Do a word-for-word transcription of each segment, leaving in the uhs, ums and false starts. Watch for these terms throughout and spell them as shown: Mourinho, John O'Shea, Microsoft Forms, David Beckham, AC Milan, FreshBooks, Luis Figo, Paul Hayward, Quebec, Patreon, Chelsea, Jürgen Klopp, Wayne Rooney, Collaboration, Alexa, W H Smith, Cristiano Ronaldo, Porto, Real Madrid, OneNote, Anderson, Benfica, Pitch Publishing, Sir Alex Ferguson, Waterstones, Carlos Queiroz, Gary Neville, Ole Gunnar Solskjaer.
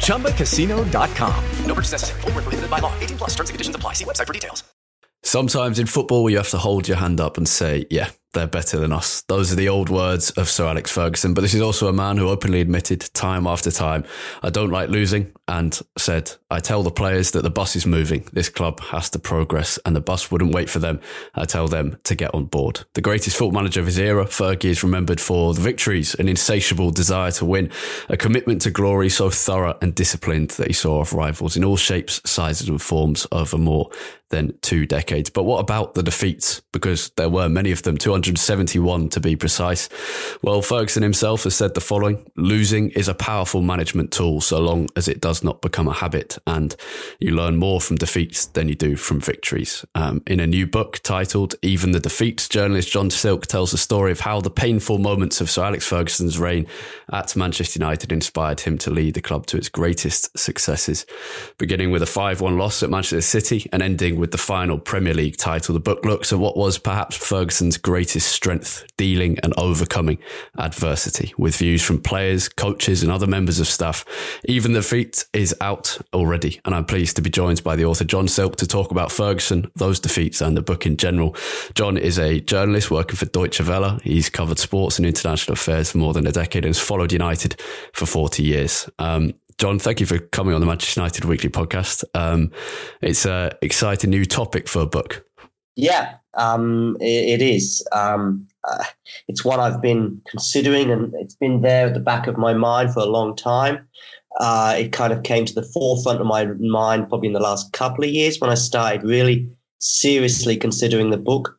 chumba casino dot com. No purchase necessary. Void where prohibited by law. eighteen plus. Terms and conditions apply. See website for details. Sometimes in football, you have to hold your hand up and say, yeah, they're better than us. Those are the old words of Sir Alex Ferguson, but this is also a man who openly admitted time after time, I don't like losing, and said, I tell the players that the bus is moving. This club has to progress, and the bus wouldn't wait for them. I tell them to get on board. The greatest football manager of his era, Fergie, is remembered for the victories, an insatiable desire to win, a commitment to glory so thorough and disciplined that he saw off rivals in all shapes, sizes and forms over more than two decades. But what about the defeats? Because there were many of them, two hundred seventy-one to be precise. Well, Ferguson himself has said the following: losing is a powerful management tool so long as it does not become a habit, and you learn more from defeats than you do from victories. Um, in a new book titled Even the Defeats, journalist John Silk tells the story of how the painful moments of Sir Alex Ferguson's reign at Manchester United inspired him to lead the club to its greatest successes, beginning with a five one loss at Manchester City and ending with the final Premier League title. The book looks at what was perhaps Ferguson's greatest strength, dealing and overcoming adversity, with views from players, coaches and other members of staff. Even the Defeat is out already, and I'm pleased to be joined by the author John Silk to talk about Ferguson, those defeats and the book in general. John is a journalist working for Deutsche Welle. He's covered sports and international affairs for more than a decade and has followed United for forty years. Um, John, thank you for coming on the Manchester United Weekly Podcast. Um, it's an exciting new topic for a book. Yeah, um, it, it is. Um, uh, it's one I've been considering, and it's been there at the back of my mind for a long time. Uh, it kind of came to the forefront of my mind probably in the last couple of years when I started really seriously considering the book.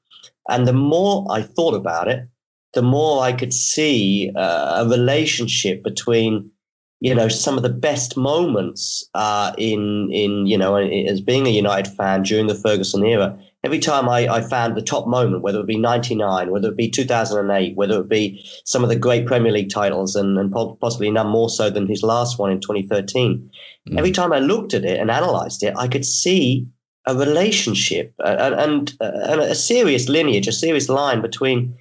And the more I thought about it, the more I could see uh, a relationship between, you know, some of the best moments uh, in, in, you know, as being a United fan during the Ferguson era. Every time I, I found the top moment, whether it be ninety-nine, whether it be two thousand eight, whether it be some of the great Premier League titles and, and possibly none more so than his last one in twenty thirteen. Mm. Every time I looked at it and analysed it, I could see a relationship uh, and, uh, and a serious lineage, a serious line between,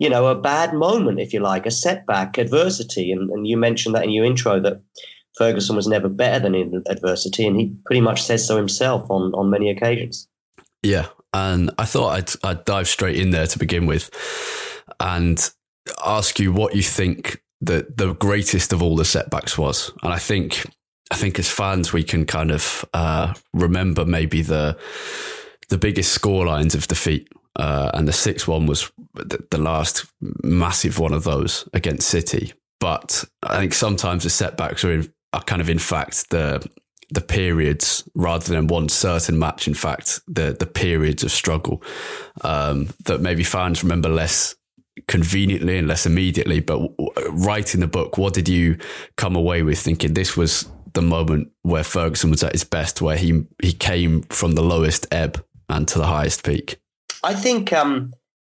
you know, a bad moment, if you like, a setback, adversity. And, and you mentioned that in your intro that Ferguson was never better than in adversity, and he pretty much says so himself on, on many occasions. Yeah. And I thought I'd, I'd dive straight in there to begin with and ask you what you think that the greatest of all the setbacks was. And I think, I think as fans, we can kind of uh, remember maybe the the biggest score lines of defeat. Uh, and the sixth one was the, the last massive one of those against City. But I think sometimes the setbacks are, in, are kind of, in fact, the... the periods rather than one certain match. In fact, the the periods of struggle um, that maybe fans remember less conveniently and less immediately. But w- writing the book, what did you come away with thinking this was the moment where Ferguson was at his best, where he, he came from the lowest ebb and to the highest peak? I think um,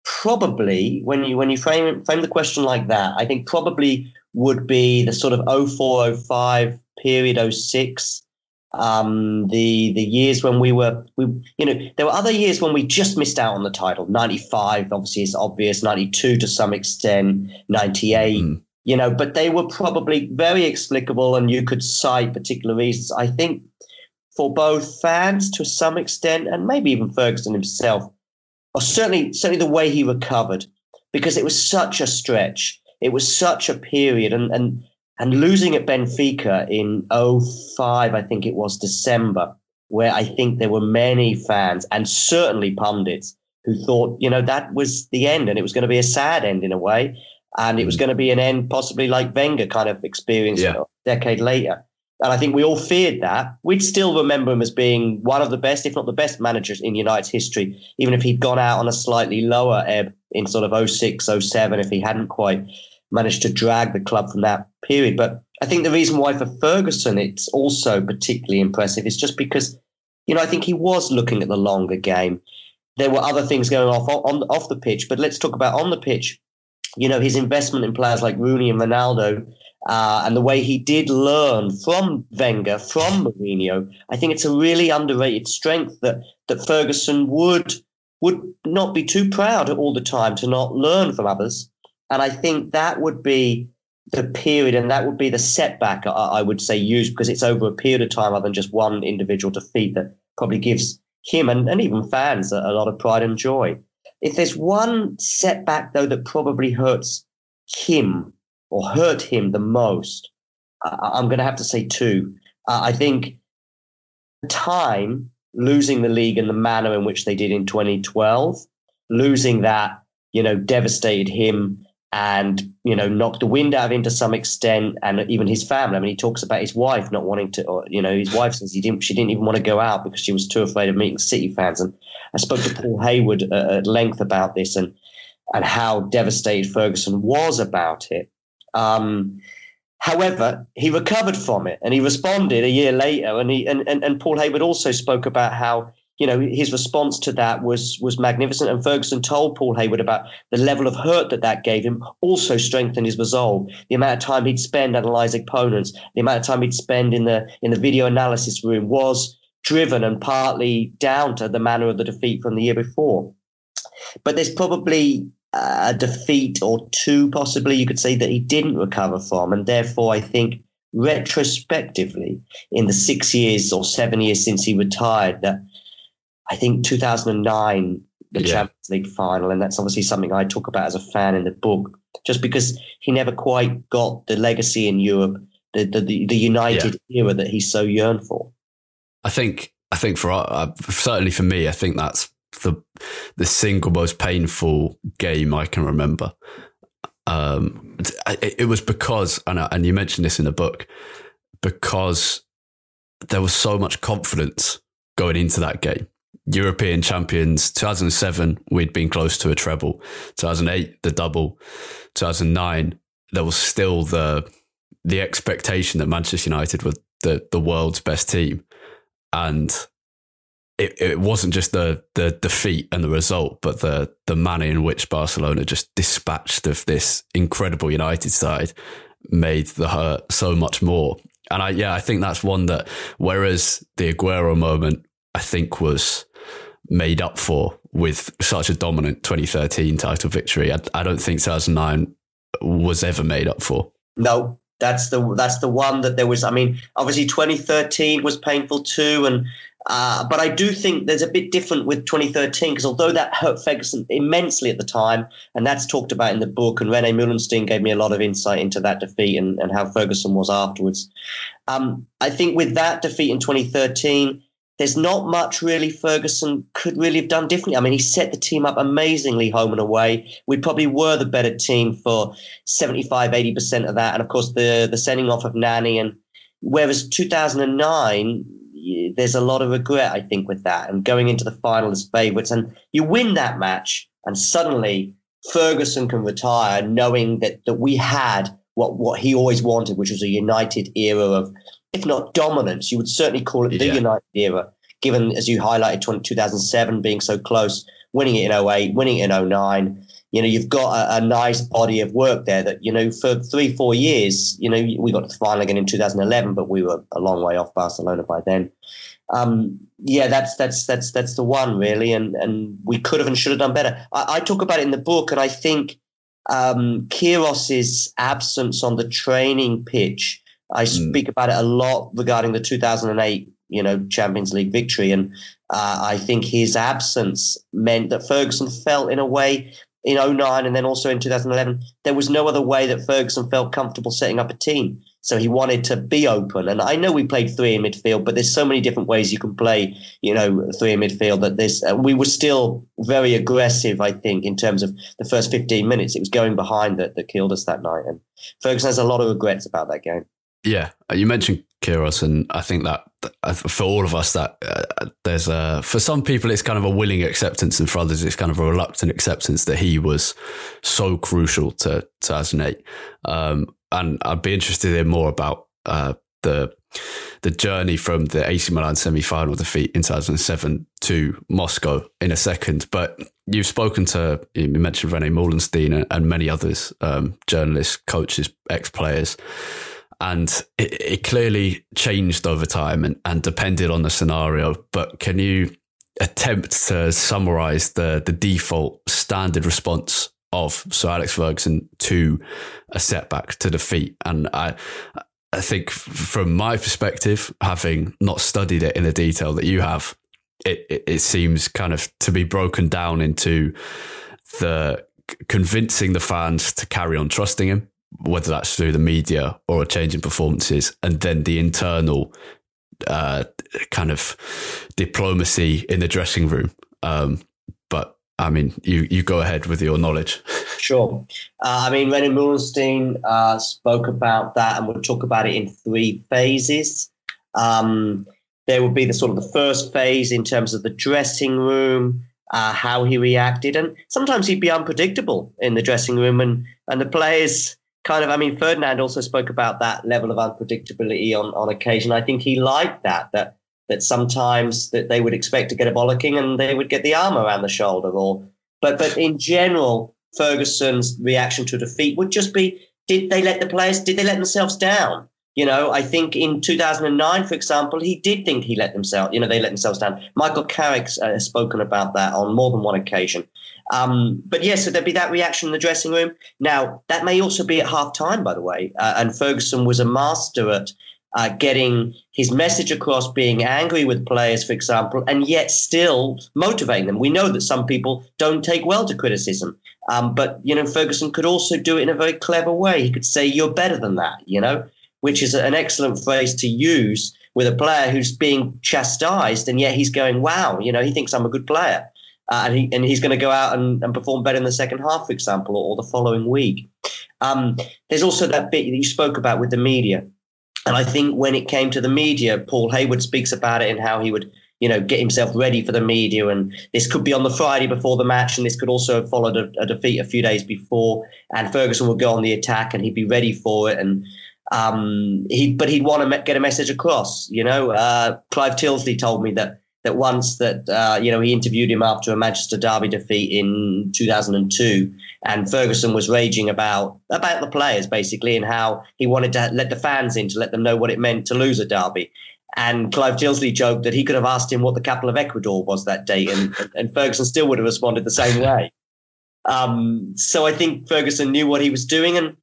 probably when you, when you frame, frame the question like that, I think probably would be the sort of oh four, oh five period, oh six, Um, the the years when we were, we you know, there were other years when we just missed out on the title. ninety-five, obviously, is obvious. ninety-two to some extent. ninety-eight, mm. you know, but they were probably very explicable, and you could cite particular reasons. I think for both fans to some extent, and maybe even Ferguson himself, or certainly certainly the way he recovered, because it was such a stretch. It was such a period, and and. And losing at Benfica in oh five, I think it was December, where I think there were many fans and certainly pundits who thought, you know, that was the end, and it was going to be a sad end in a way. And it was going to be an end possibly like Wenger kind of experienced yeah. a decade later. And I think we all feared that. We'd still remember him as being one of the best, if not the best managers in United's history, even if he'd gone out on a slightly lower ebb in sort of oh six, oh seven, if he hadn't quite managed to drag the club from that period. But I think the reason why for Ferguson it's also particularly impressive is just because, you know, I think he was looking at the longer game. There were other things going off on off the pitch, but let's talk about on the pitch. You know, his investment in players like Rooney and Ronaldo uh, and the way he did learn from Wenger, from Mourinho, I think it's a really underrated strength that that Ferguson would would not be too proud all the time to not learn from others. And I think that would be the period, and that would be the setback, I, I would say, used, because it's over a period of time rather than just one individual defeat, that probably gives him and, and even fans a, a lot of pride and joy. If there's one setback, though, that probably hurts him or hurt him the most, uh, I'm going to have to say two. Uh, I think the time, losing the league and the manner in which they did in twenty twelve, losing that, you know, devastated him. And, you know, knocked the wind out of him to some extent, and even his family. I mean, he talks about his wife not wanting to, or, you know, his wife says he didn't, she didn't even want to go out because she was too afraid of meeting City fans. And I spoke to Paul Hayward uh, at length about this and and how devastated Ferguson was about it. Um, however, he recovered from it, and he responded a year later. And he and, and, and Paul Hayward also spoke about how, you know, his response to that was was magnificent. And Ferguson told Paul Hayward about the level of hurt that that gave him also strengthened his resolve. The amount of time he'd spend analysing opponents, the amount of time he'd spend in the in the video analysis room was driven and partly down to the manner of the defeat from the year before. But there's probably a defeat or two, possibly, you could say, that he didn't recover from. And therefore, I think, retrospectively, in the six years or seven years since he retired, that I think two thousand nine, the yeah. Champions League final, and that's obviously something I talk about as a fan in the book, just because he never quite got the legacy in Europe, the the, the, the United yeah. era that he so yearned for. I think, I think for uh, certainly for me, I think that's the the single most painful game I can remember. Um, it, it was because, and, I, and you mentioned this in the book, because there was so much confidence going into that game. European champions, two thousand seven, we'd been close to a treble. two thousand eight, the double. two thousand nine, there was still the the expectation that Manchester United were the, the world's best team. And it, it wasn't just the the defeat and the result, but the, the manner in which Barcelona just dispatched of this incredible United side made the hurt so much more. And I yeah, I think that's one that, whereas the Aguero moment, I think, was made up for with such a dominant twenty thirteen title victory, I, I don't think two thousand nine was ever made up for. No, that's the that's the one that there was. I mean, obviously twenty thirteen was painful too, and uh, but I do think there's a bit different with twenty thirteen, because although that hurt Ferguson immensely at the time, and that's talked about in the book, and René Meulensteen gave me a lot of insight into that defeat and, and how Ferguson was afterwards. Um, I think with that defeat in twenty thirteen, there's not much really Ferguson could really have done differently. I mean, he set the team up amazingly home and away. We probably were the better team for seventy-five, eighty percent of that. And, of course, the the sending off of Nani. And whereas two thousand nine, there's a lot of regret, I think, with that. And going into the final as favourites. And you win that match, and suddenly Ferguson can retire knowing that that we had what, what he always wanted, which was a United era of, if not dominance, you would certainly call it the yeah. United era, given, as you highlighted, two thousand seven being so close, winning it in oh eight, winning it in oh nine. you know, you've got a, a nice body of work there that, you know, for three, four years, you know, we got to the final again in two thousand eleven, but we were a long way off Barcelona by then. Um, yeah, that's that's that's that's the one, really. And and we could have and should have done better. I, I talk about it in the book, and I think um, Queiroz's absence on the training pitch, I speak mm. about it a lot regarding the two thousand eight, you know, Champions League victory. And uh, I think his absence meant that Ferguson felt, in a way, in oh nine and then also in two thousand eleven, there was no other way that Ferguson felt comfortable setting up a team. So he wanted to be open. And I know we played three in midfield, but there's so many different ways you can play, you know, three in midfield that this, uh, we were still very aggressive, I think, in terms of the first fifteen minutes. It was going behind that, that killed us that night. And Ferguson has a lot of regrets about that game. Yeah, you mentioned Queiroz, and I think that for all of us, that uh, there's a, for some people it's kind of a willing acceptance, and for others it's kind of a reluctant acceptance that he was so crucial to two thousand eight. Um, and I'd be interested in more about uh, the the journey from the A C Milan semi-final defeat in two thousand seven to Moscow in a second. But you've spoken to, you mentioned René Meulensteen and, and many others, um, journalists, coaches, ex-players. And it, it clearly changed over time and, and depended on the scenario. But can you attempt to summarise the, the default standard response of Sir Alex Ferguson to a setback, to defeat? And I I think from my perspective, having not studied it in the detail that you have, it, it, it seems kind of to be broken down into the convincing the fans to carry on trusting him, whether that's through the media or a change in performances, and then the internal uh, kind of diplomacy in the dressing room. Um, but, I mean, you, you go ahead with your knowledge. Sure. Uh, I mean, René Meulensteen uh, spoke about that, and we'll talk about it in three phases. Um, there would be the sort of the first phase in terms of the dressing room, uh, how he reacted. And sometimes he'd be unpredictable in the dressing room, and, and the players... Kind of, I mean, Ferdinand also spoke about that level of unpredictability on, on occasion. I think he liked that, that that sometimes that they would expect to get a bollocking and they would get the arm around the shoulder. Or, but but in general, Ferguson's reaction to defeat would just be, did they let the players, did they let themselves down? You know, I think in two thousand nine, for example, he did think he let themselves, you know, they let themselves down. Michael Carrick's uh, spoken about that on more than one occasion. Um, but yes, yeah, so there'd be that reaction in the dressing room. Now, that may also be at half time, by the way. Uh, and Ferguson was a master at uh, getting his message across, being angry with players, for example, and yet still motivating them. We know that some people don't take well to criticism. Um, but, you know, Ferguson could also do it in a very clever way. He could say, you're better than that, you know, which is an excellent phrase to use with a player who's being chastised. And yet he's going, wow, you know, he thinks I'm a good player. Uh, and, he, and he's going to go out and, and perform better in the second half, for example, or, or the following week. Um, there's also that bit that you spoke about with the media. And I think when it came to the media, Paul Hayward speaks about it and how he would, you know, get himself ready for the media. And this could be on the Friday before the match, and this could also have followed a, a defeat a few days before. And Ferguson would go on the attack and he'd be ready for it. And um, he, but he'd want to get a message across. You know, uh, Clive Tyldesley told me that that once that, uh, you know, he interviewed him after a Manchester Derby defeat in two thousand two, and Ferguson was raging about about the players, basically, and how he wanted to let the fans in to let them know what it meant to lose a derby. And Clive Tyldesley joked that he could have asked him what the capital of Ecuador was that day, and, and Ferguson still would have responded the same way. Um, so I think Ferguson knew what he was doing, and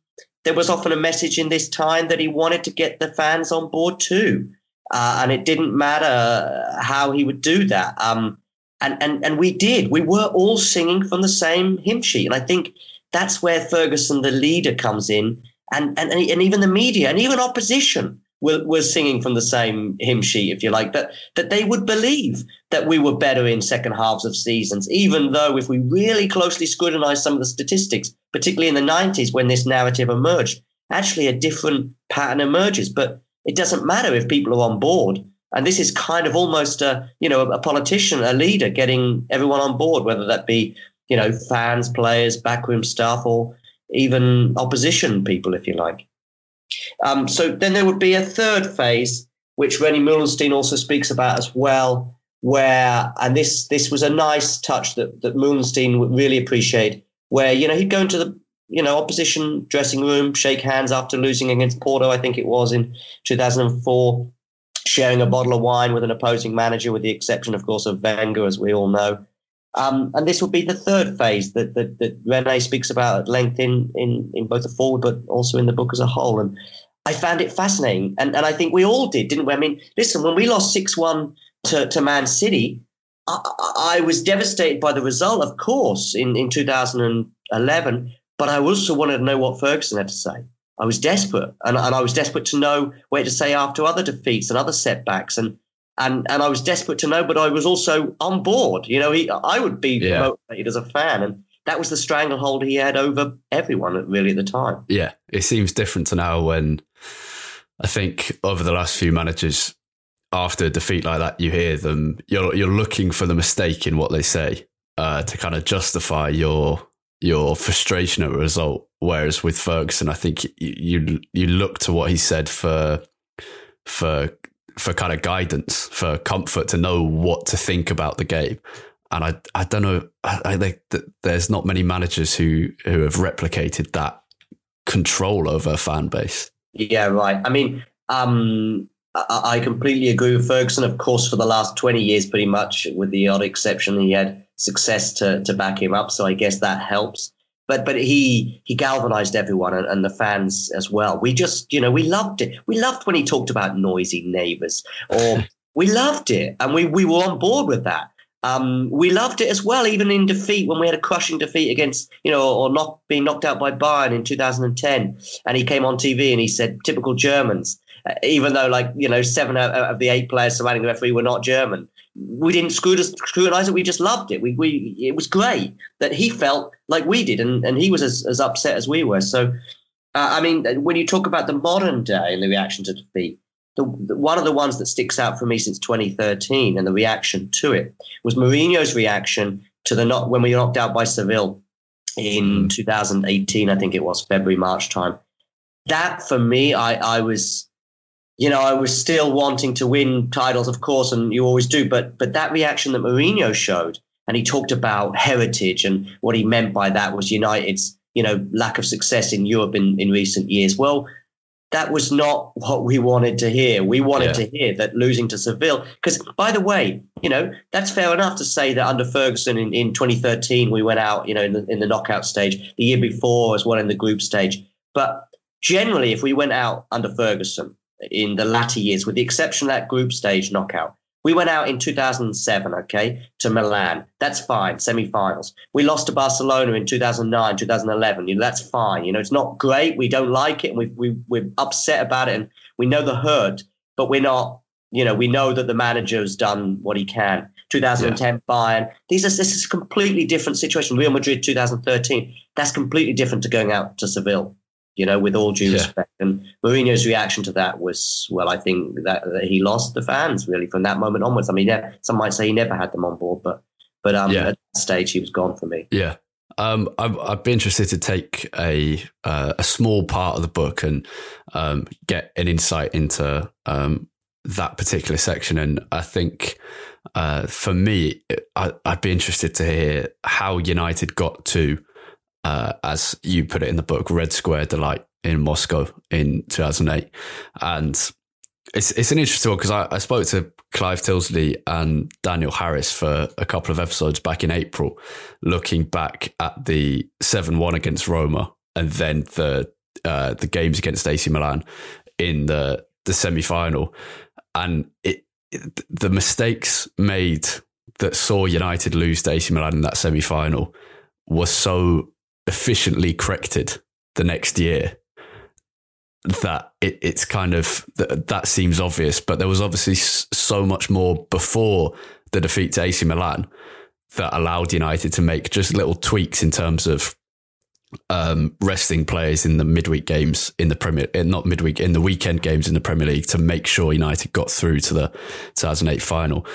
there was often a message in this time that he wanted to get the fans on board too. Uh, and it didn't matter how he would do that. Um, and, and, and we did. We were all singing from the same hymn sheet. And I think that's where Ferguson, the leader, comes in. And and, and even the media and even opposition were, were singing from the same hymn sheet, if you like, that, that they would believe that we were better in second halves of seasons, even though if we really closely scrutinise some of the statistics, particularly in the nineties when this narrative emerged, actually a different pattern emerges. But it doesn't matter if people are on board. And this is kind of almost a, you know, a politician, a leader getting everyone on board, whether that be, you know, fans, players, backroom staff, or even opposition people, if you like. Um, so then there would be a third phase, which René Meulensteen also speaks about as well, where, and this this was a nice touch that, that Meulensteen would really appreciate, where, you know, he'd go into the, you know, opposition dressing room, shake hands after losing against Porto, I think it was, in two thousand four, sharing a bottle of wine with an opposing manager, with the exception, of course, of Wenger, as we all know. Um, and this will be the third phase that, that, that René speaks about at length in, in, in both the foreword, but also in the book as a whole. And I found it fascinating. And, and I think we all did, didn't we? I mean, listen, when we lost six one to, to Man City, I, I was devastated by the result, of course, in, in two thousand eleven. But I also wanted to know what Ferguson had to say. I was desperate. And, and I was desperate to know what to say after other defeats and other setbacks. And and and I was desperate to know, but I was also on board. You know, he, I would be yeah. motivated as a fan. And that was the stranglehold he had over everyone, really, at the time. Yeah, it seems different to now, when I think over the last few managers, after a defeat like that, you hear them, you're you're looking for the mistake in what they say uh, to kind of justify your... your frustration at a result. Whereas with Ferguson, I think you you look to what he said for for for kind of guidance, for comfort, to know what to think about the game. And I I don't know, I think that there's not many managers who who have replicated that control over a fan base. Yeah, right. I mean, um, I, I completely agree with Ferguson. Of course, for the last twenty years, pretty much, with the odd exception, he had success to, to back him up. So I guess that helps. But but he he galvanized everyone, and, and the fans as well. We just, you know, we loved it. We loved when he talked about noisy neighbors, or we loved it. And we, we were on board with that. Um, we loved it as well, even in defeat, when we had a crushing defeat against, you know, or not being knocked out by Bayern in two thousand ten. And he came on T V and he said, typical Germans, uh, even though, like, you know, seven out of the eight players surrounding the referee were not German. We didn't scrutinize it. We just loved it. We, we, it was great that he felt like we did, and, and he was as, as upset as we were. So, uh, I mean, when you talk about the modern day and the reaction to defeat, the, the, one of the ones that sticks out for me since twenty thirteen and the reaction to it was Mourinho's reaction to the not when we were knocked out by Seville in two thousand eighteen, I think it was, February, March time. That, for me, I, I was... You know, I was still wanting to win titles, of course, and you always do. But but that reaction that Mourinho showed, and he talked about heritage, and what he meant by that was United's, you know, lack of success in Europe in, in recent years. Well, that was not what we wanted to hear. We wanted yeah. to hear that losing to Seville, because, by the way, you know, that's fair enough to say that under Ferguson in, in twenty thirteen, we went out, you know, in the, in the knockout stage, the year before as well in the group stage. But generally, if we went out under Ferguson, in the latter years, with the exception of that group stage knockout. We went out in two thousand seven, okay, to Milan. That's fine, semi-finals. We lost to Barcelona in two thousand nine, two thousand eleven. You know, that's fine. You know, it's not great. We don't like it. And we, we, we're upset about it. And we know the hurt, but we're not, you know, we know that the manager has done what he can. two thousand ten yeah. Bayern. These are, this is a completely different situation. Real Madrid two thousand thirteen. That's completely different to going out to Seville. You know, with all due yeah. respect. And Mourinho's reaction to that was, well, I think that, that he lost the fans, really, from that moment onwards. I mean, yeah, some might say he never had them on board, but but um, yeah. at that stage, he was gone for me. Yeah. Um, I'd, I'd be interested to take a uh, a small part of the book and um, get an insight into um, that particular section. And I think, uh, for me, I, I'd be interested to hear how United got to, Uh, as you put it in the book, Red Square Delight in Moscow in two thousand eight. And it's it's an interesting one, because I, I spoke to Clive Tyldesley and Daniel Harris for a couple of episodes back in April, looking back at the seven one against Roma, and then the uh, the games against A C Milan in the, the semi-final. And it, it, the mistakes made that saw United lose to A C Milan in that semi-final were so efficiently corrected the next year that it, it's kind of that, that seems obvious, but there was obviously so much more before the defeat to A C Milan that allowed United to make just little tweaks in terms of um, resting players in the midweek games in the Premier, not midweek, in the weekend games in the Premier League, to make sure United got through to the two thousand eight final.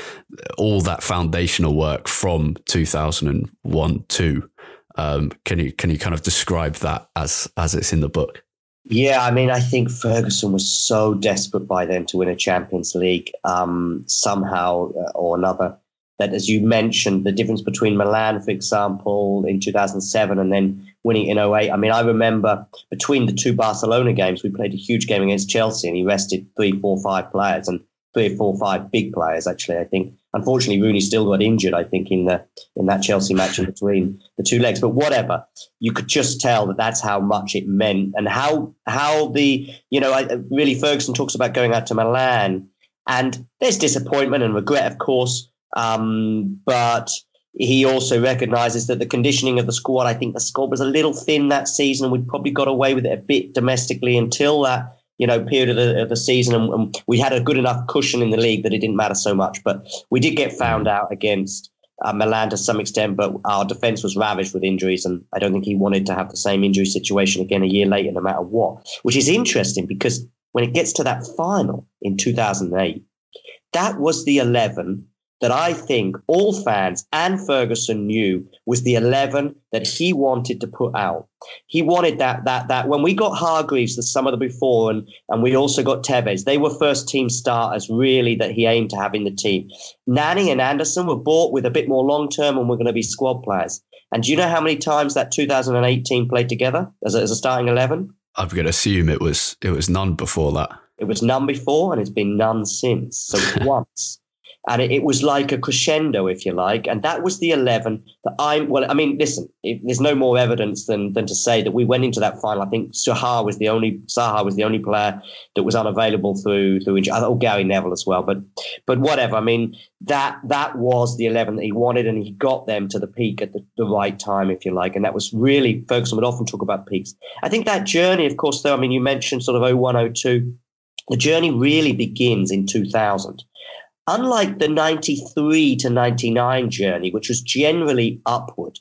All that foundational work from two thousand one to two. Um, can you can you kind of describe that as as it's in the book? Yeah, I mean, I think Ferguson was so desperate by then to win a Champions League um, somehow or another. that, as you mentioned, the difference between Milan, for example, in two thousand seven and then winning in oh eight. I mean, I remember between the two Barcelona games, we played a huge game against Chelsea and he rested three, four, five players and three, four, five big players, actually, I think. Unfortunately, Rooney still got injured, I think, in the in that Chelsea match in between the two legs. But whatever, you could just tell that that's how much it meant and how how the, you know, I, really Ferguson talks about going out to Milan and there's disappointment and regret, of course. Um, but he also recognises that the conditioning of the squad, I think the squad was a little thin that season. We'd probably got away with it a bit domestically until that, you know, period of the, of the season. And, and we had a good enough cushion in the league that it didn't matter so much. But we did get found out against uh, Milan to some extent, but our defence was ravaged with injuries. And I don't think he wanted to have the same injury situation again a year later, no matter what, which is interesting because when it gets to that final in two thousand eight, that was the eleven that I think all fans and Ferguson knew was the eleven that he wanted to put out. He wanted that, that, that when we got Hargreaves the summer before and, and we also got Tevez, they were first team starters really that he aimed to have in the team. Nani and Anderson were bought with a bit more long-term and were going to be squad players. And do you know how many times that two thousand eight team played together as a, as a starting eleven? I'm going to assume it was, it was none before that. It was none before and it's been none since. So it's once. And it was like a crescendo, if you like. And that was the eleven that I'm, well, I mean, listen, it, there's no more evidence than than to say that we went into that final. I think Saha was the only, Saha was the only player that was unavailable through, through injury. I thought Gary Neville as well, but, but whatever. I mean, that, that was the eleven that he wanted and he got them to the peak at the, the right time, if you like. And that was really, Ferguson would often talk about peaks. I think that journey, of course, though, I mean, you mentioned sort of oh one, oh two, the journey really begins in two thousand. Unlike the ninety-three to ninety-nine journey, which was generally upward,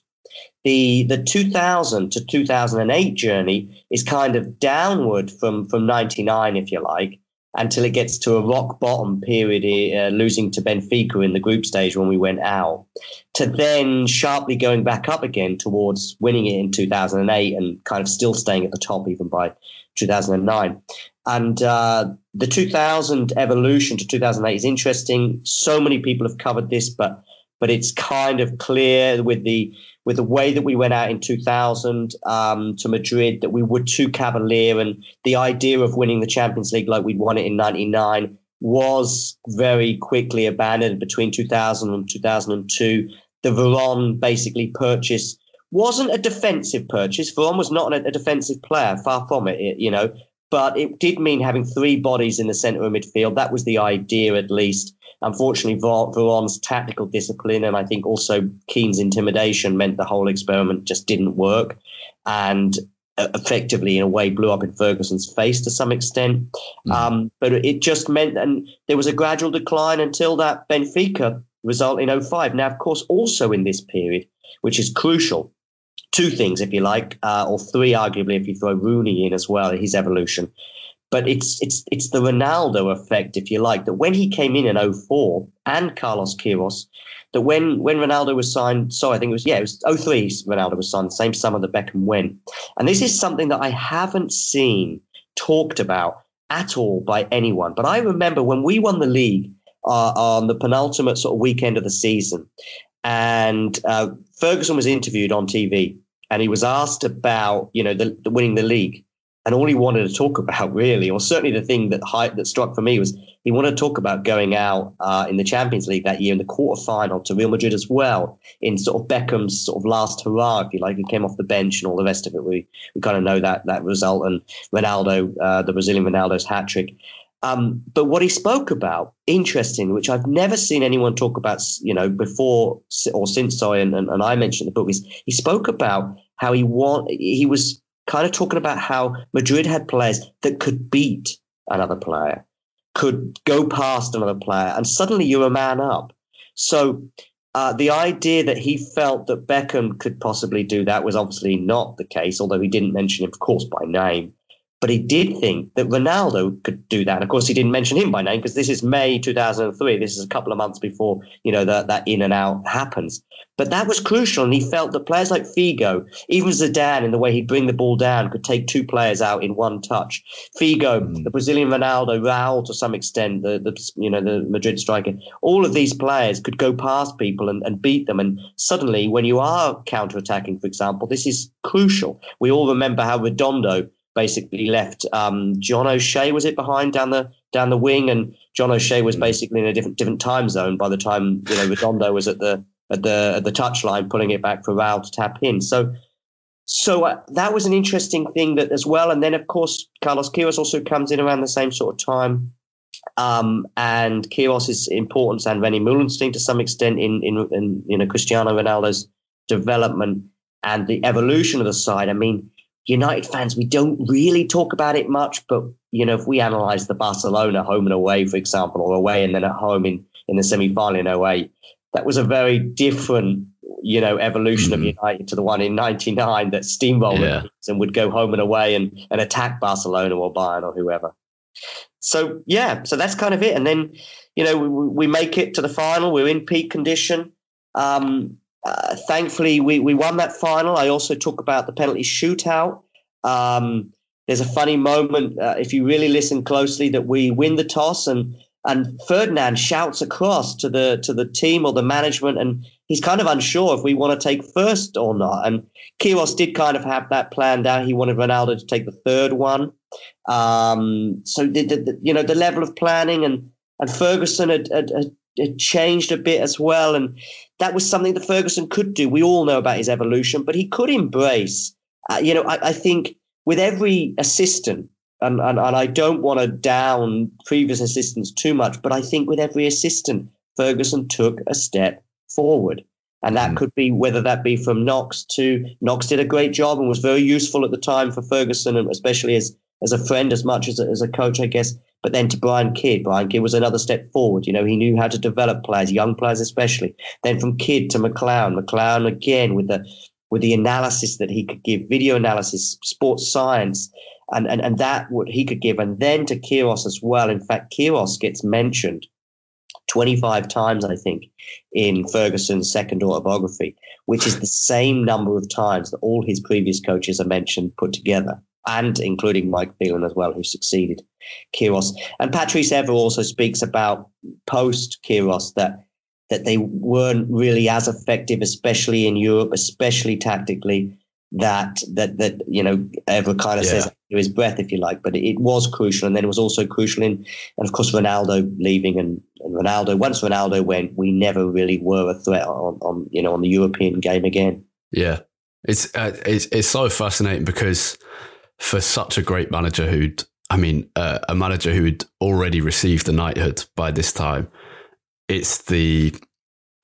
the the two thousand to two thousand eight journey is kind of downward from, from ninety-nine, if you like, until it gets to a rock bottom period, uh, losing to Benfica in the group stage when we went out, to then sharply going back up again towards winning it in two thousand eight and kind of still staying at the top even by two thousand nine. And uh, the two thousand evolution to two thousand eight is interesting. So many people have covered this, but but it's kind of clear with the with the way that we went out in two thousand um, to Madrid that we were too cavalier, and the idea of winning the Champions League like we'd won it in ninety-nine was very quickly abandoned. Between two thousand and two thousand two, the Verón basically purchase wasn't a defensive purchase. Verón was not a defensive player, far from it, it you know. But it did mean having three bodies in the centre of midfield. That was the idea, at least. Unfortunately, Ver- Verón's tactical discipline and I think also Keane's intimidation meant the whole experiment just didn't work and uh, effectively, in a way, blew up in Ferguson's face to some extent. Mm. Um, but it just meant and there was a gradual decline until that Benfica result in oh five. Now, of course, also in this period, which is crucial, two things, if you like, uh, or three, arguably, if you throw Rooney in as well, his evolution. But it's it's it's the Ronaldo effect, if you like, that when he came in in oh four and Carlos Queiroz, that when when Ronaldo was signed, so I think it was, yeah, it was oh three Ronaldo was signed, same summer that Beckham went. And this is something that I haven't seen talked about at all by anyone. But I remember when we won the league uh, on the penultimate sort of weekend of the season, and uh, Ferguson was interviewed on T V and he was asked about, you know, the, the winning the league. And all he wanted to talk about really, or certainly the thing that hype, that struck for me was he wanted to talk about going out uh, in the Champions League that year in the quarterfinal to Real Madrid as well in sort of Beckham's sort of last hurrah, if you like. He came off the bench and all the rest of it. We we kind of know that that result and Ronaldo, uh, the Brazilian Ronaldo's hat trick. Um, but what he spoke about, interesting, which I've never seen anyone talk about, you know, before or since, sorry, and, and, and I mentioned the book, is he spoke about how he want, he was kind of talking about how Madrid had players that could beat another player, could go past another player, and suddenly you're a man up. So uh, the idea that he felt that Beckham could possibly do that was obviously not the case, although he didn't mention him, of course, by name. But he did think that Ronaldo could do that. And of course, he didn't mention him by name because this is May two thousand three. This is a couple of months before, you know, that, that in and out happens. But that was crucial. And he felt that players like Figo, even Zidane in the way he'd bring the ball down, could take two players out in one touch. Figo, mm. the Brazilian Ronaldo, Raul to some extent, the, the you know the Madrid striker, all of these players could go past people and, and beat them. And suddenly when you are counter-attacking, for example, this is crucial. We all remember how Redondo basically left um, John O'Shea, was it, behind down the down the wing, and John O'Shea was basically in a different different time zone by the time, you know, Redondo was at the at the at the touchline pulling it back for Raul to tap in. So so uh, that was an interesting thing that as well. And then of course Carlos Queiroz also comes in around the same sort of time, um, and Queiroz's importance and René Meulensteen to some extent in in, in you know Cristiano Ronaldo's development and the evolution of the side. I mean, United fans, we don't really talk about it much, but, you know, if we analyse the Barcelona home and away, for example, or away and then at home in, in the semi-final in oh eight, that was a very different, you know, evolution mm-hmm. of United to the one in ninety-nine that steamrolled yeah. and would go home and away and, and attack Barcelona or Bayern or whoever. So, yeah, so that's kind of it. And then, you know, we, we make it to the final. We're in peak condition. Um Uh, thankfully, we, we won that final. I also talk about the penalty shootout. Um, there's a funny moment, uh, if you really listen closely, that we win the toss and and Ferdinand shouts across to the to the team or the management, and he's kind of unsure if we want to take first or not. And Queiroz did kind of have that planned out. He wanted Ronaldo to take the third one. Um, so, the, the, the, you know, the level of planning and, and Ferguson had, had, had It changed a bit as well, and that was something that Ferguson could do. We all know about his evolution, but he could embrace. Uh, you know, I, I think with every assistant, and, and, and I don't want to down previous assistants too much, but I think with every assistant, Ferguson took a step forward, and that mm. could be whether that be from Knox to Knox did a great job and was very useful at the time for Ferguson, and especially as as a friend as much as a, as a coach, I guess. But then to Brian Kidd, Brian Kidd was another step forward. You know, he knew how to develop players, young players especially. Then from Kidd to McLeod, McLeod again with the with the analysis that he could give, video analysis, sports science, and and, and that what he could give. And then to Queiroz as well. In fact, Queiroz gets mentioned twenty-five times, I think, in Ferguson's second autobiography, which is the same number of times that all his previous coaches are mentioned put together. And including Mike Phelan as well, who succeeded Queiroz. And Patrice Evra also speaks about post Queiroz that that they weren't really as effective, especially in Europe, especially tactically. That that that you know Evra kind of yeah. says to his breath, if you like. But it was crucial, and then it was also crucial in, and of course Ronaldo leaving, and, and Ronaldo. Once Ronaldo went, we never really were a threat on, on you know on the European game again. Yeah, it's uh, it's it's so fascinating because. For such a great manager who'd, I mean, uh, a manager who'd already received the knighthood by this time, it's the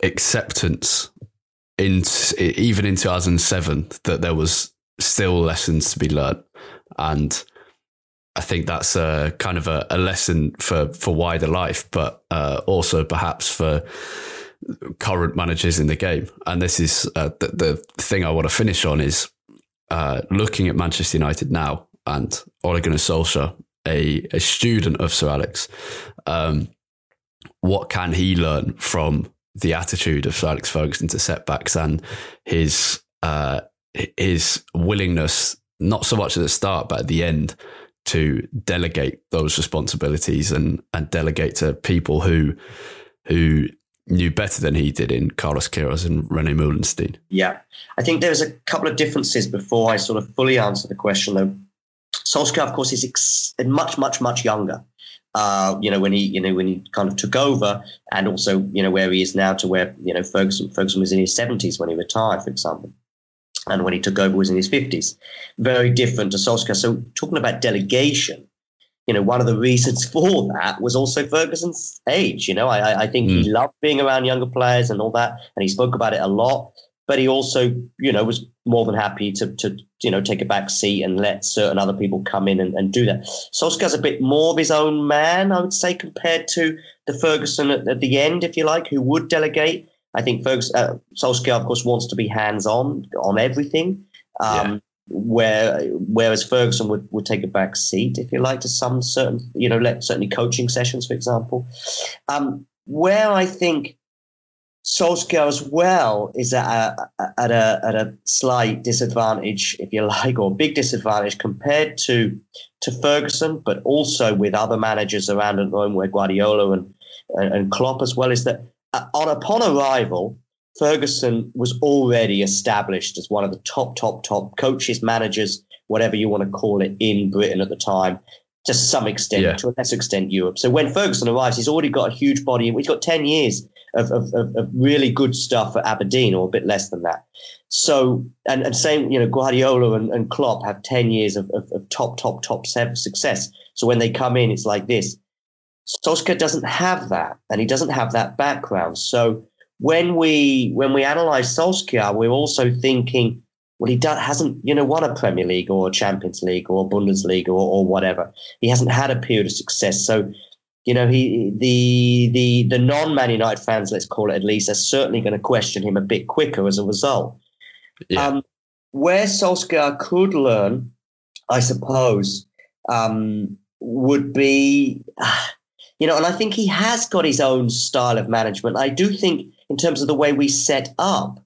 acceptance in even in two thousand seven that there was still lessons to be learned. And I think that's a kind of a, a lesson for, for wider life, but uh, also perhaps for current managers in the game. And this is uh, the, the thing I want to finish on is, Uh, looking at Manchester United now and Ole Gunnar Solskjaer, a, a student of Sir Alex, um, what can he learn from the attitude of Sir Alex Ferguson to setbacks and his uh, his willingness, not so much at the start, but at the end, to delegate those responsibilities and and delegate to people who who. knew better than he did in Carlos Queiroz and René Meulensteen. Yeah. I think there's a couple of differences before I sort of fully answer the question, though. Solskjaer, of course, is ex- much, much, much younger, uh, you know, when he, you know, when he kind of took over, and also, you know, where he is now to where, you know, Ferguson, Ferguson was in his seventies when he retired, for example, and when he took over was in his fifties. Very different to Solskjaer. So talking about delegation, you know, one of the reasons for that was also Ferguson's age. You know, I, I think mm. he loved being around younger players and all that, and he spoke about it a lot. But he also, you know, was more than happy to, to you know, take a back seat and let certain other people come in and, and do that. Solskjaer's a bit more of his own man, I would say, compared to the Ferguson at, at the end, if you like, who would delegate. I think Ferguson, uh, Solskjaer, of course, wants to be hands-on on everything. Um, yeah. where whereas Ferguson would, would take a back seat, if you like, to some certain, you know, let, certainly coaching sessions, for example. Um, where I think Solskjaer as well is at a, at a at a slight disadvantage, if you like, or big disadvantage compared to to Ferguson, but also with other managers around at the moment, where Guardiola and, and, and Klopp as well, is that on upon arrival, Ferguson was already established as one of the top, top, top coaches, managers, whatever you want to call it, in Britain at the time, to some extent, yeah. to a lesser extent, Europe. So when Ferguson arrives, he's already got a huge body. He's got ten years of, of, of really good stuff at Aberdeen, or a bit less than that. So, and, and same, you know, Guardiola and, and Klopp have ten years of, of, of top, top, top success. So when they come in, it's like this. Solskjaer doesn't have that, and he doesn't have that background. So, When we when we analyse Solskjaer, we're also thinking, well, he does, hasn't, you know, won a Premier League or a Champions League or a Bundesliga or, or whatever. He hasn't had a period of success. So, you know, he the the the non-Man United fans, let's call it at least, are certainly going to question him a bit quicker as a result. Yeah. Um, where Solskjaer could learn, I suppose, um, would be, you know, and I think he has got his own style of management. I do think, in terms of the way we set up,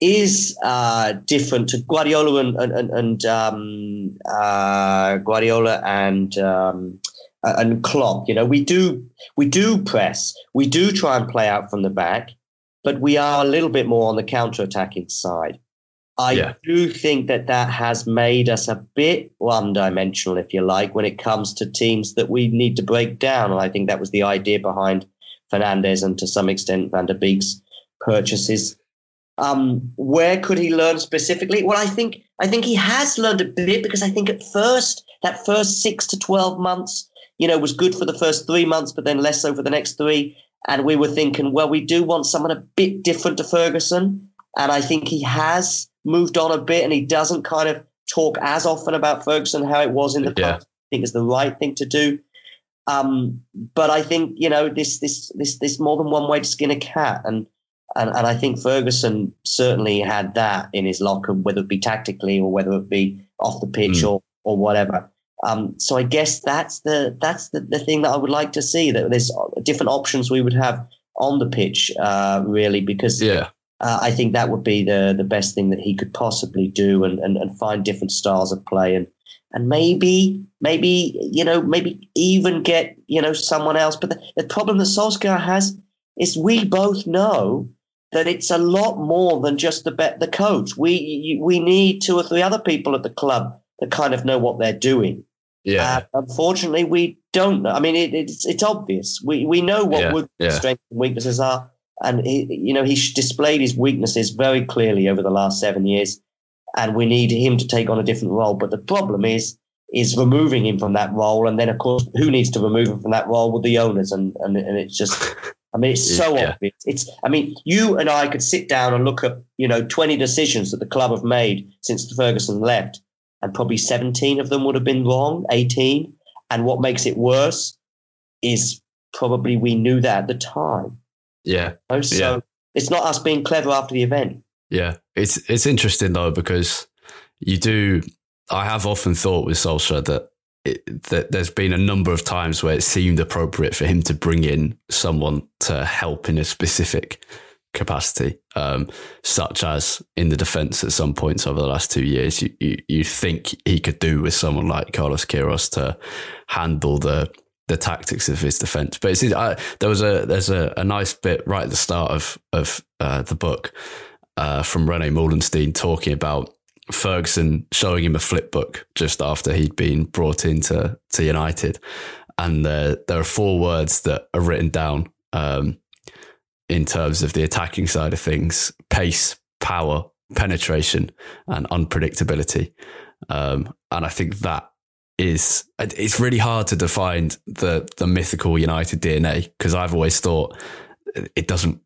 is uh, different to Guardiola and and and um, uh, Guardiola and um, and Klopp. You know, we do we do press, we do try and play out from the back, but we are a little bit more on the counter-attacking side. I yeah. do think that that has made us a bit one-dimensional, if you like, when it comes to teams that we need to break down, and I think that was the idea behind Fernandes and to some extent Van der Beek's purchases. Um, where could he learn specifically? Well, I think I think he has learned a bit, because I think at first, that first six to twelve months, you know, was good for the first three months, but then less over the next three. And we were thinking, well, we do want someone a bit different to Ferguson. And I think he has moved on a bit, and he doesn't kind of talk as often about Ferguson, how it was in the yeah. past. I think it's the right thing to do. Um, but I think, you know, this, this, this, this more than one way to skin a cat. And, and, and I think Ferguson certainly had that in his locker, whether it be tactically or whether it be off the pitch mm. or, or whatever. Um, so I guess that's the, that's the, the thing that I would like to see, that there's different options we would have on the pitch, uh, really, because yeah. uh, I think that would be the, the best thing that he could possibly do, and, and, and find different styles of play, and, And maybe, maybe, you know, maybe even get, you know, someone else. But the, the problem that Solskjaer has is we both know that it's a lot more than just the the coach. We you, we need two or three other people at the club that kind of know what they're doing. Yeah. Uh, unfortunately, we don't know. I mean, it, it's it's obvious. We we know what yeah, Wood's yeah. strengths and weaknesses are, and he, you know, he's displayed his weaknesses very clearly over the last seven years. And we need him to take on a different role. But the problem is, is removing him from that role. And then, of course, who needs to remove him from that role? Well, the owners. And, and, and it's just, I mean, it's so yeah. obvious. It's, I mean, you and I could sit down and look at, you know, twenty decisions that the club have made since Ferguson left. And probably seventeen of them would have been wrong, eighteen. And what makes it worse is probably we knew that at the time. Yeah. You know? So yeah. it's not us being clever after the event. Yeah, it's it's interesting though, because you do. I have often thought with Solskjaer that it, that there's been a number of times where it seemed appropriate for him to bring in someone to help in a specific capacity, um, such as in the defence at some points over the last two years. You, you you think he could do with someone like Carlos Queiroz to handle the the tactics of his defence, but it's, I, there was a there's a, a nice bit right at the start of of uh, the book. Uh, from René Meulensteen, talking about Ferguson showing him a flip book just after he'd been brought into to United. And uh, there are four words that are written down um, in terms of the attacking side of things: pace, power, penetration, and unpredictability. Um, and I think that is, it's really hard to define the, the mythical United D N A, because I've always thought it doesn't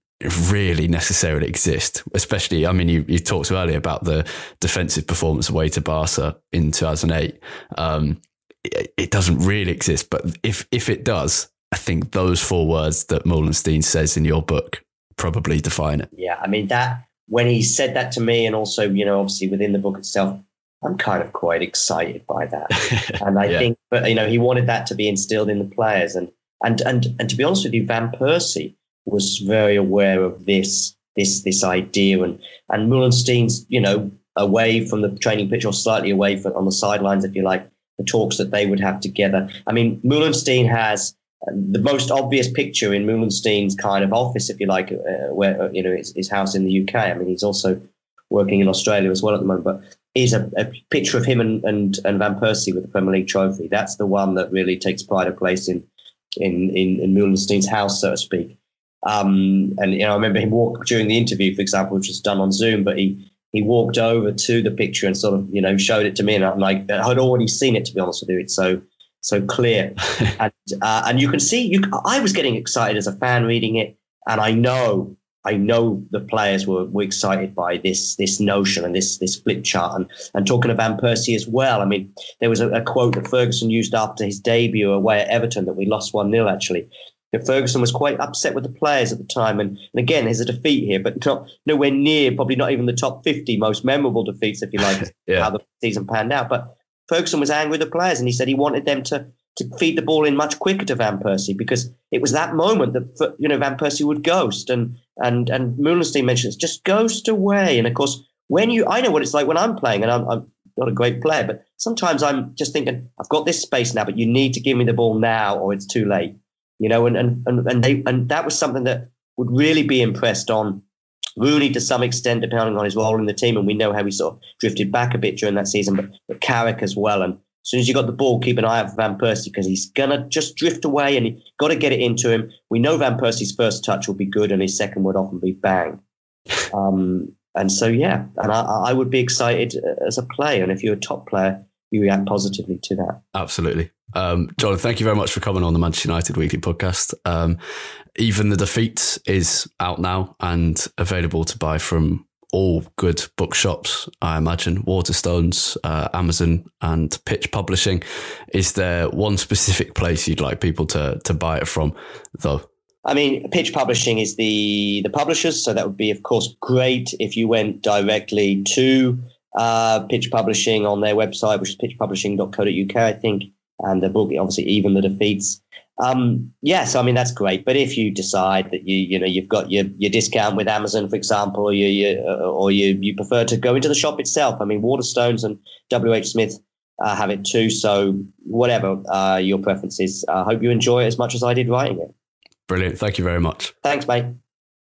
really necessarily exist, especially, I mean, you, you talked earlier about the defensive performance away to Barca in two thousand eight. Um, it, it doesn't really exist, but if if it does, I think those four words that Meulensteen says in your book probably define it. Yeah, I mean, that when he said that to me, and also, you know, obviously within the book itself, I'm kind of quite excited by that. And I yeah. think, but you know, he wanted that to be instilled in the players. And, and, and, and to be honest with you, Van Persie was very aware of this, this, this idea. And, and Meulensteen's, you know, away from the training pitch or slightly away from on the sidelines, if you like, the talks that they would have together. I mean, Meulensteen has the most obvious picture in Meulensteen's kind of office, if you like, uh, where, you know, his, his house in the U K. I mean, he's also working in Australia as well at the moment, but is a, a picture of him and, and, and Van Persie with the Premier League trophy. That's the one that really takes pride of place in in, in, in Meulensteen's house, so to speak. Um, and, you know, I remember him walk during the interview, for example, which was done on Zoom, but he, he walked over to the picture and sort of, you know, showed it to me. And I'm like, I'd already seen it, to be honest with you. It's so, so clear. and, uh, and you can see, you. I was getting excited as a fan reading it. And I know I know the players were, were excited by this this notion and this this flip chart. And, and talking to Van Persie as well, I mean, there was a, a quote that Ferguson used after his debut away at Everton that we lost one nil, actually. That Ferguson was quite upset with the players at the time. And, and again, there's a defeat here, but not nowhere near, probably not even the top fifty most memorable defeats, if you like, yeah. how the season panned out. But Ferguson was angry with the players, and he said he wanted them to to feed the ball in much quicker to Van Persie, because it was that moment that, you know, Van Persie would ghost. And and and Meulenstein mentions, just ghost away. And of course, when you, I know what it's like when I'm playing, and I'm, I'm not a great player, but sometimes I'm just thinking, I've got this space now, but you need to give me the ball now or it's too late, you know. And and and, and they and that was something that would really be impressed on Rooney to some extent, depending on his role in the team. And we know how he sort of drifted back a bit during that season, but, but Carrick as well. And as soon as you got the ball, keep an eye out for Van Persie, because he's going to just drift away and you've got to get it into him. We know Van Persie's first touch will be good and his second would often be bang. Um, and so, yeah, and I, I would be excited as a player. And if you're a top player, you react positively to that. Absolutely. Um, John, thank you very much for coming on the Manchester United Weekly Podcast. Um, Even the Defeats is out now and available to buy from all good bookshops, I imagine, Waterstones, uh, Amazon and Pitch Publishing. Is there one specific place you'd like people to to buy it from, though? I mean, Pitch Publishing is the, the publishers, so that would be, of course, great if you went directly to uh, Pitch Publishing on their website, which is pitch publishing dot co dot uk, I think, and the book, obviously, Even the Defeats. Um, yeah, so I mean, that's great. But if you decide that you, you know, you've got your, your discount with Amazon, for example, or you, you or you, you prefer to go into the shop itself. I mean, Waterstones and W H Smith uh, have it too. So whatever uh, your preference is, I uh, hope you enjoy it as much as I did writing it. Brilliant. Thank you very much. Thanks, mate.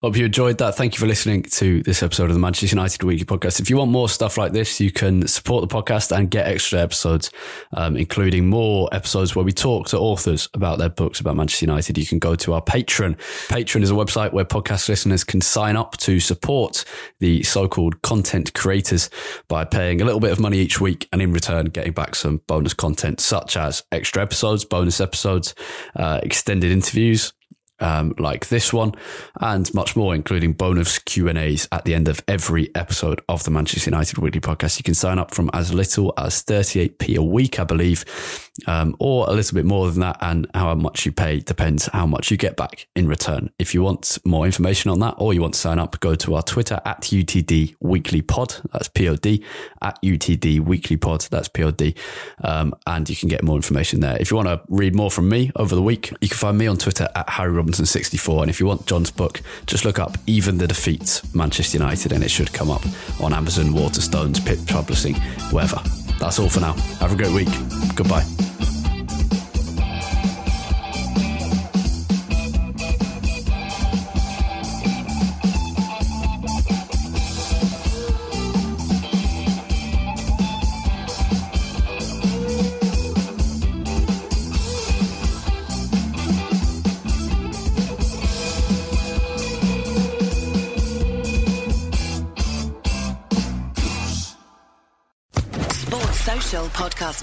Hope you enjoyed that. Thank you for listening to this episode of the Manchester United Weekly Podcast. If you want more stuff like this, you can support the podcast and get extra episodes, um, including more episodes where we talk to authors about their books about Manchester United. You can go to our Patreon. Patreon is a website where podcast listeners can sign up to support the so-called content creators by paying a little bit of money each week and in return getting back some bonus content such as extra episodes, bonus episodes, uh, extended interviews, Um, like this one, and much more, including bonus Q and A's at the end of every episode of the Manchester United Weekly Podcast. You can sign up from as little as thirty-eight p a week, I believe, um, or a little bit more than that, and how much you pay depends how much you get back in return. If you want more information on that or you want to sign up, go to our Twitter at U T D Weekly Pod, that's P O D, at U T D Weekly Pod, that's P O D, um, and you can get more information there. If you want to read more from me over the week, you can find me on Twitter at Harry Robinson sixty-four, and if you want John's book, just look up Even the Defeats, Manchester United, and it should come up on Amazon, Waterstones, Pitch Publishing, wherever. That's all for now. Have a great week. Goodbye. Podcast